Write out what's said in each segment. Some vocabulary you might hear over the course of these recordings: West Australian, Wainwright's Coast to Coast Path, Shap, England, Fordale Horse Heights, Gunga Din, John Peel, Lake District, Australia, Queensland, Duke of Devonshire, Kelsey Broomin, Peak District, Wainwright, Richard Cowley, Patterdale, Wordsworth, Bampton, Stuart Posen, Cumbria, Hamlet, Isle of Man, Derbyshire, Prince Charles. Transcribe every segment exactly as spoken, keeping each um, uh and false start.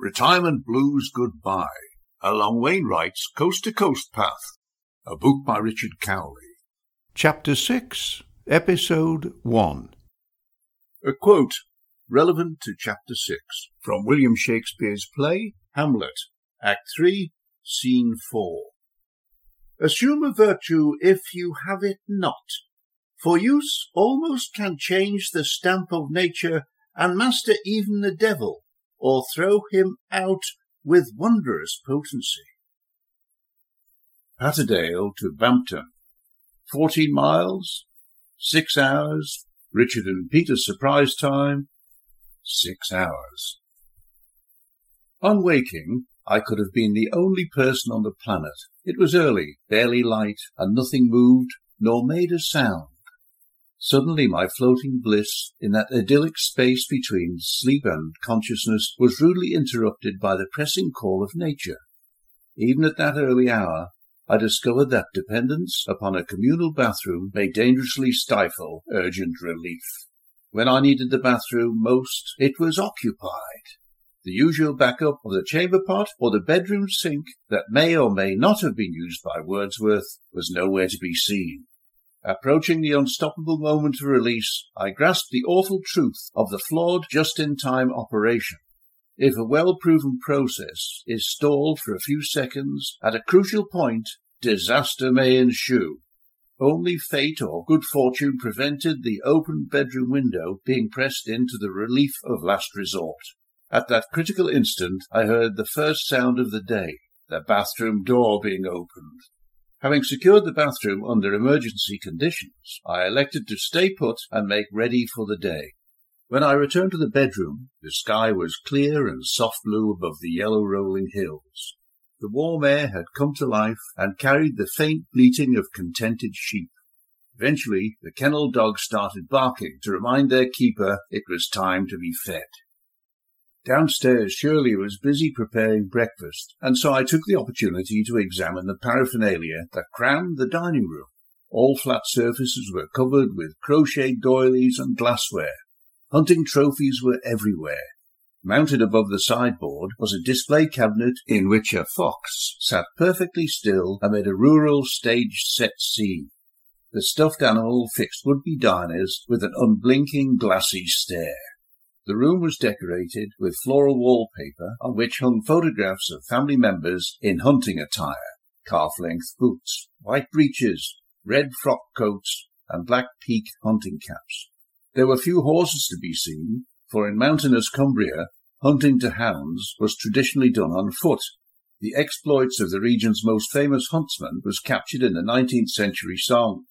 Retirement Blues Goodbye, along Wainwright's Coast to Coast Path, a book by Richard Cowley. Chapter six, Episode one. A quote relevant to Chapter six from William Shakespeare's play Hamlet, Act three, Scene four. Assume a virtue if you have it not, for use almost can change the stamp of nature and master even the devil, or throw him out with wondrous potency. Patterdale to Bampton, fourteen miles, six hours, Richard and Peter's surprise time, six hours. On waking, I could have been the only person on the planet. It was early, barely light, and nothing moved, nor made a sound. Suddenly my floating bliss in that idyllic space between sleep and consciousness was rudely interrupted by the pressing call of nature. Even at that early hour, I discovered that dependence upon a communal bathroom may dangerously stifle urgent relief. When I needed the bathroom most, it was occupied. The usual backup of the chamber pot or the bedroom sink that may or may not have been used by Wordsworth was nowhere to be seen. Approaching the unstoppable moment of release, I grasped the awful truth of the flawed just-in-time operation. If a well-proven process is stalled for a few seconds, at a crucial point, disaster may ensue. Only fate or good fortune prevented the open bedroom window being pressed into the relief of last resort. At that critical instant, I heard the first sound of the day, the bathroom door being opened. Having secured the bathroom under emergency conditions, I elected to stay put and make ready for the day. When I returned to the bedroom, the sky was clear and soft blue above the yellow rolling hills. The warm air had come to life and carried the faint bleating of contented sheep. Eventually, the kennel dogs started barking to remind their keeper it was time to be fed. Downstairs Shirley was busy preparing breakfast, and so I took the opportunity to examine the paraphernalia that crowned the dining room. All flat surfaces were covered with crocheted doilies and glassware. Hunting trophies were everywhere. Mounted above the sideboard was a display cabinet in which a fox sat perfectly still amid a rural stage set scene. The stuffed animal fixed would-be diners with an unblinking glassy stare. The room was decorated with floral wallpaper on which hung photographs of family members in hunting attire, calf-length boots, white breeches, red frock coats, and black peak hunting caps. There were few horses to be seen, for in mountainous Cumbria, hunting to hounds was traditionally done on foot. The exploits of the region's most famous huntsman was captured in the nineteenth century song.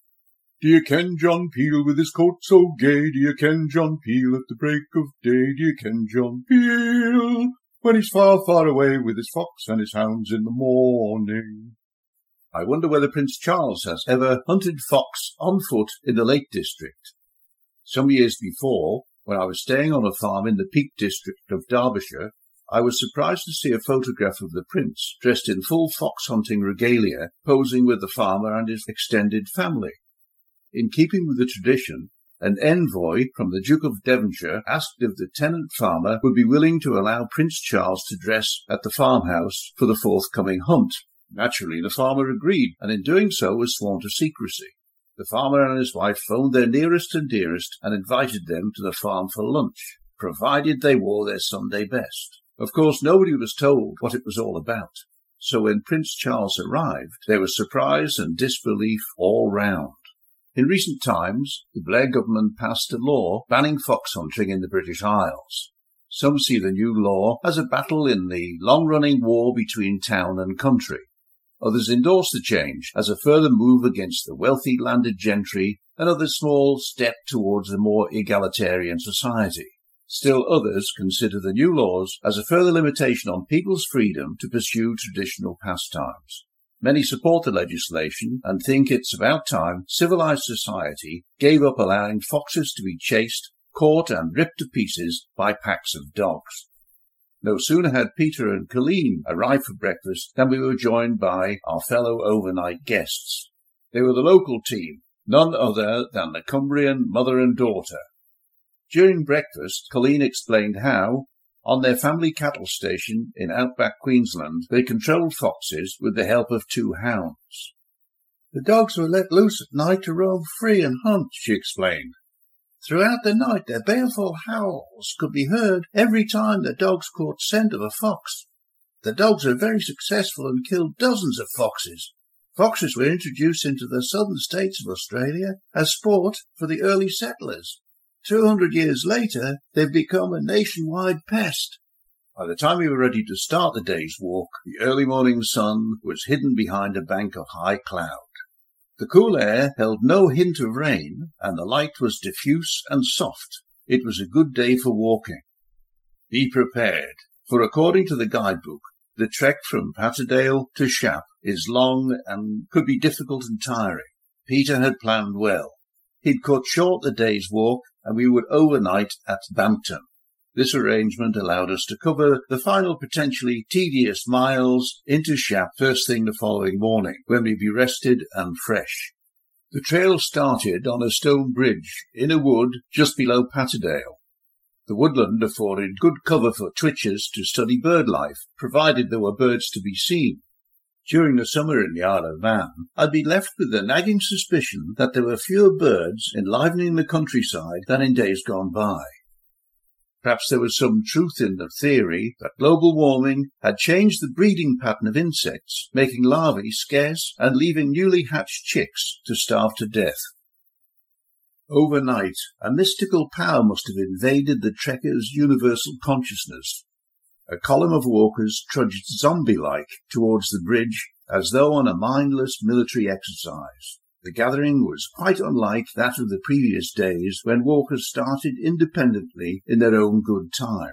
Do you ken John Peel with his coat so gay? Do you ken John Peel at the break of day? Do you ken John Peel when he's far, far away with his fox and his hounds in the morning? I wonder whether Prince Charles has ever hunted fox on foot in the Lake District. Some years before, when I was staying on a farm in the Peak District of Derbyshire, I was surprised to see a photograph of the Prince, dressed in full fox-hunting regalia, posing with the farmer and his extended family. In keeping with the tradition, an envoy from the Duke of Devonshire asked if the tenant farmer would be willing to allow Prince Charles to dress at the farmhouse for the forthcoming hunt. Naturally, the farmer agreed, and in doing so was sworn to secrecy. The farmer and his wife phoned their nearest and dearest and invited them to the farm for lunch, provided they wore their Sunday best. Of course, nobody was told what it was all about. So when Prince Charles arrived, there was surprise and disbelief all round. In recent times, the Blair government passed a law banning fox hunting in the British Isles. Some see the new law as a battle in the long-running war between town and country. Others endorse the change as a further move against the wealthy landed gentry, another small step towards a more egalitarian society. Still others consider the new laws as a further limitation on people's freedom to pursue traditional pastimes. Many support the legislation and think it's about time civilized society gave up allowing foxes to be chased, caught and ripped to pieces by packs of dogs. No sooner had Peter and Colleen arrived for breakfast than we were joined by our fellow overnight guests. They were the local team, none other than the Cumbrian mother and daughter. During breakfast, Colleen explained how, On their family cattle station in outback Queensland, they controlled foxes with the help of two hounds. The dogs were let loose at night to roam free and hunt, she explained. Throughout the night their baleful howls could be heard every time the dogs caught scent of a fox. The dogs were very successful and killed dozens of foxes. Foxes were introduced into the southern states of Australia as sport for the early settlers. Two hundred years later, they've become a nationwide pest. By the time we were ready to start the day's walk, the early morning sun was hidden behind a bank of high cloud. The cool air held no hint of rain, and the light was diffuse and soft. It was a good day for walking. Be prepared, for according to the guidebook, the trek from Patterdale to Shap is long and could be difficult and tiring. Peter had planned well. He'd cut short the day's walk, and we would overnight at Bampton. This arrangement allowed us to cover the final potentially tedious miles into Shap first thing the following morning, when we'd be rested and fresh. The trail started on a stone bridge in a wood just below Patterdale. The woodland afforded good cover for twitchers to study bird life, provided there were birds to be seen. During the summer in the Isle of Man, I'd be left with the nagging suspicion that there were fewer birds enlivening the countryside than in days gone by. Perhaps there was some truth in the theory that global warming had changed the breeding pattern of insects, making larvae scarce and leaving newly hatched chicks to starve to death. Overnight, a mystical power must have invaded the trekkers' universal consciousness. A column of walkers trudged zombie-like towards the bridge, as though on a mindless military exercise. The gathering was quite unlike that of the previous days, when walkers started independently in their own good time.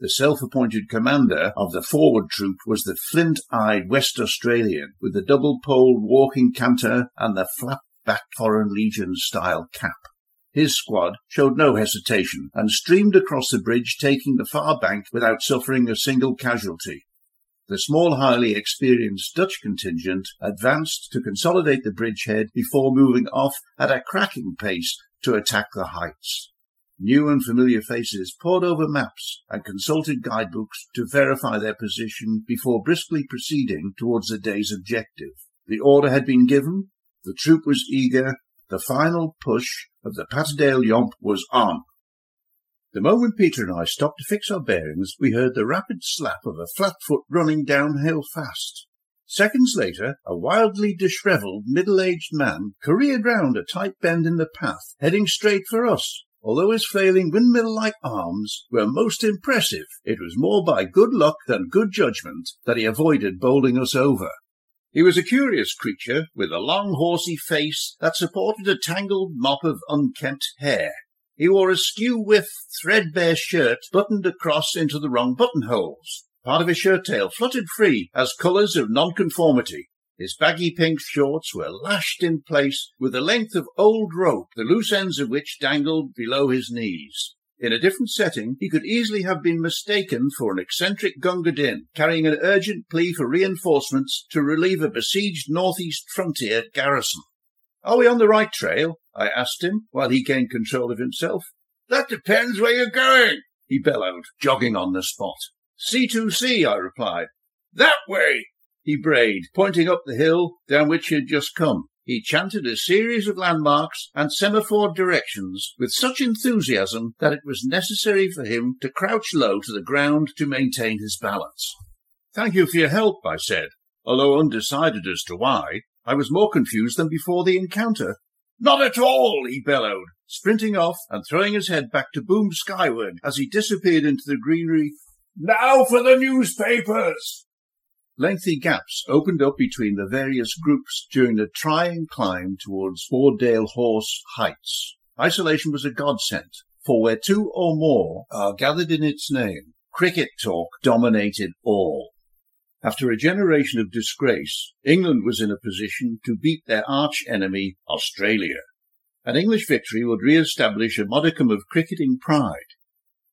The self-appointed commander of the forward troop was the flint-eyed West Australian, with the double-poled walking canter and the flap back Foreign Legion-style cap. His squad showed no hesitation and streamed across the bridge, taking the far bank without suffering a single casualty. The small, highly experienced Dutch contingent advanced to consolidate the bridgehead before moving off at a cracking pace to attack the heights. New and familiar faces pored over maps and consulted guidebooks to verify their position before briskly proceeding towards the day's objective. The order had been given. The troop was eager. The final push of the Patterdale Yomp was on. The moment Peter and I stopped to fix our bearings, we heard the rapid slap of a flat foot running downhill fast. Seconds later, a wildly dishevelled middle-aged man careered round a tight bend in the path, heading straight for us. Although his flailing windmill-like arms were most impressive, it was more by good luck than good judgment that he avoided bowling us over. He was a curious creature with a long horsey face that supported a tangled mop of unkempt hair. He wore a skew-whiff, threadbare shirt buttoned across into the wrong buttonholes. Part of his shirt-tail fluttered free as colours of nonconformity. His baggy pink shorts were lashed in place with a length of old rope, the loose ends of which dangled below his knees. In a different setting, he could easily have been mistaken for an eccentric Gunga Din, carrying an urgent plea for reinforcements to relieve a besieged northeast frontier garrison. "Are we on the right trail?" I asked him, while he gained control of himself. "That depends where you're going," he bellowed, jogging on the spot. "C two C, I replied. "That way," he brayed, pointing up the hill down which he had just come. He chanted a series of landmarks and semaphored directions with such enthusiasm that it was necessary for him to crouch low to the ground to maintain his balance. "Thank you for your help," I said, although undecided as to why. I was more confused than before the encounter. "Not at all," he bellowed, sprinting off and throwing his head back to boom skyward as he disappeared into the greenery. "Now for the newspapers!" Lengthy gaps opened up between the various groups during the trying climb towards Fordale Horse Heights. Isolation was a godsend, for where two or more are gathered in its name, cricket talk dominated all. After a generation of disgrace, England was in a position to beat their arch-enemy, Australia. An English victory would re-establish a modicum of cricketing pride.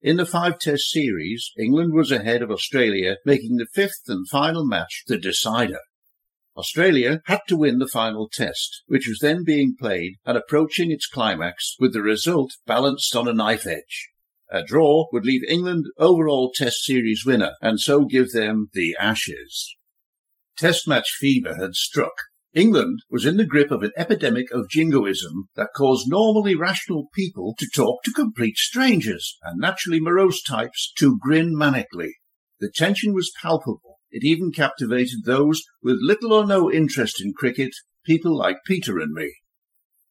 In the five-test series, England was ahead of Australia, making the fifth and final match the decider. Australia had to win the final test, which was then being played and approaching its climax with the result balanced on a knife edge. A draw would leave England overall Test series winner and so give them the Ashes. Test match fever had struck. England was in the grip of an epidemic of jingoism that caused normally rational people to talk to complete strangers and naturally morose types to grin manically. The tension was palpable. It even captivated those with little or no interest in cricket, people like Peter and me.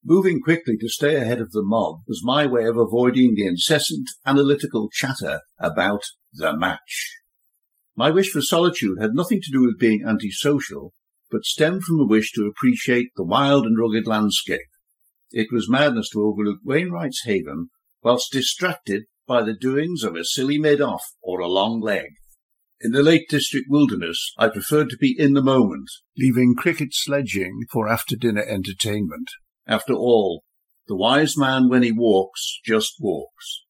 Moving quickly to stay ahead of the mob was my way of avoiding the incessant analytical chatter about the match. My wish for solitude had nothing to do with being antisocial, but stemmed from a wish to appreciate the wild and rugged landscape. It was madness to overlook Wainwright's haven whilst distracted by the doings of a silly mid-off or a long leg. In the Lake District wilderness, I preferred to be in the moment, leaving cricket sledging for after-dinner entertainment. After all, the wise man, when he walks, just walks.